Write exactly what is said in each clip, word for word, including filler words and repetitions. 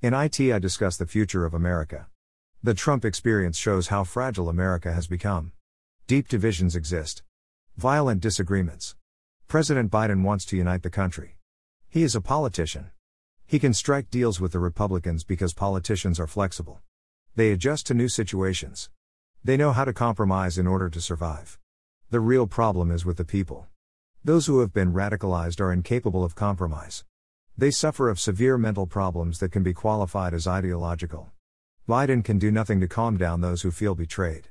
In I T, I discuss the future of America. The Trump experience shows how fragile America has become. Deep divisions exist. Violent disagreements. President Biden wants to unite the country. He is a politician. He can strike deals with the Republicans because politicians are flexible. They adjust to new situations. They know how to compromise in order to survive. The real problem is with the people. Those who have been radicalized are incapable of compromise. They suffer of severe mental problems that can be qualified as ideological. Biden can do nothing to calm down those who feel betrayed.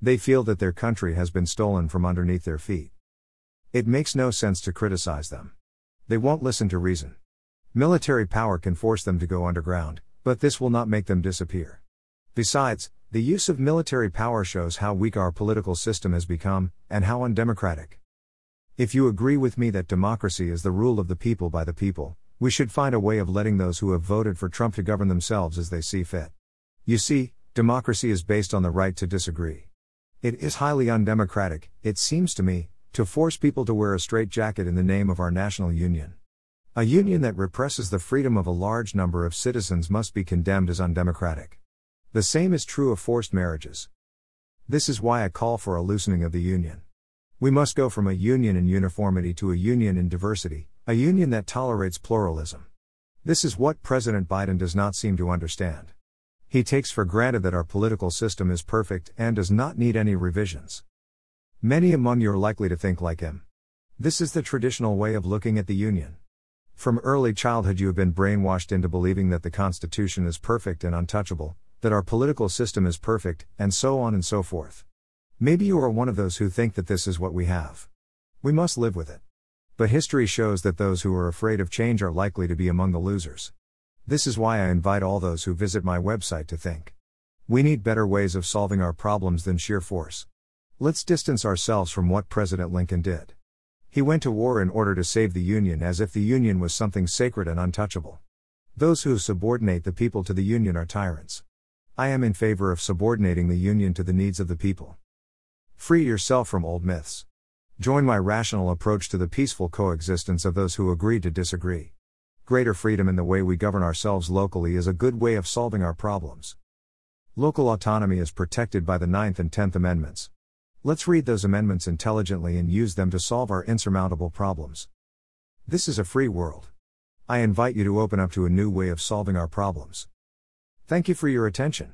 They feel that their country has been stolen from underneath their feet. It makes no sense to criticize them. They won't listen to reason. Military power can force them to go underground, but this will not make them disappear. Besides, the use of military power shows how weak our political system has become, and how undemocratic. If you agree with me that democracy is the rule of the people by the people, we should find a way of letting those who have voted for Trump to govern themselves as they see fit. You see, democracy is based on the right to disagree. It is highly undemocratic, it seems to me, to force people to wear a straitjacket in the name of our national union. A union that represses the freedom of a large number of citizens must be condemned as undemocratic. The same is true of forced marriages. This is why I call for a loosening of the union. We must go from a union in uniformity to a union in diversity, a union that tolerates pluralism. This is what President Biden does not seem to understand. He takes for granted that our political system is perfect and does not need any revisions. Many among you are likely to think like him. This is the traditional way of looking at the union. From early childhood you have been brainwashed into believing that the Constitution is perfect and untouchable, that our political system is perfect, and so on and so forth. Maybe you are one of those who think that this is what we have. We must live with it. But history shows that those who are afraid of change are likely to be among the losers. This is why I invite all those who visit my website to think. We need better ways of solving our problems than sheer force. Let's distance ourselves from what President Lincoln did. He went to war in order to save the Union, as if the Union was something sacred and untouchable. Those who subordinate the people to the Union are tyrants. I am in favor of subordinating the Union to the needs of the people. Free yourself from old myths. Join my rational approach to the peaceful coexistence of those who agree to disagree. Greater freedom in the way we govern ourselves locally is a good way of solving our problems. Local autonomy is protected by the ninth and tenth Amendments. Let's read those amendments intelligently and use them to solve our insurmountable problems. This is a free world. I invite you to open up to a new way of solving our problems. Thank you for your attention.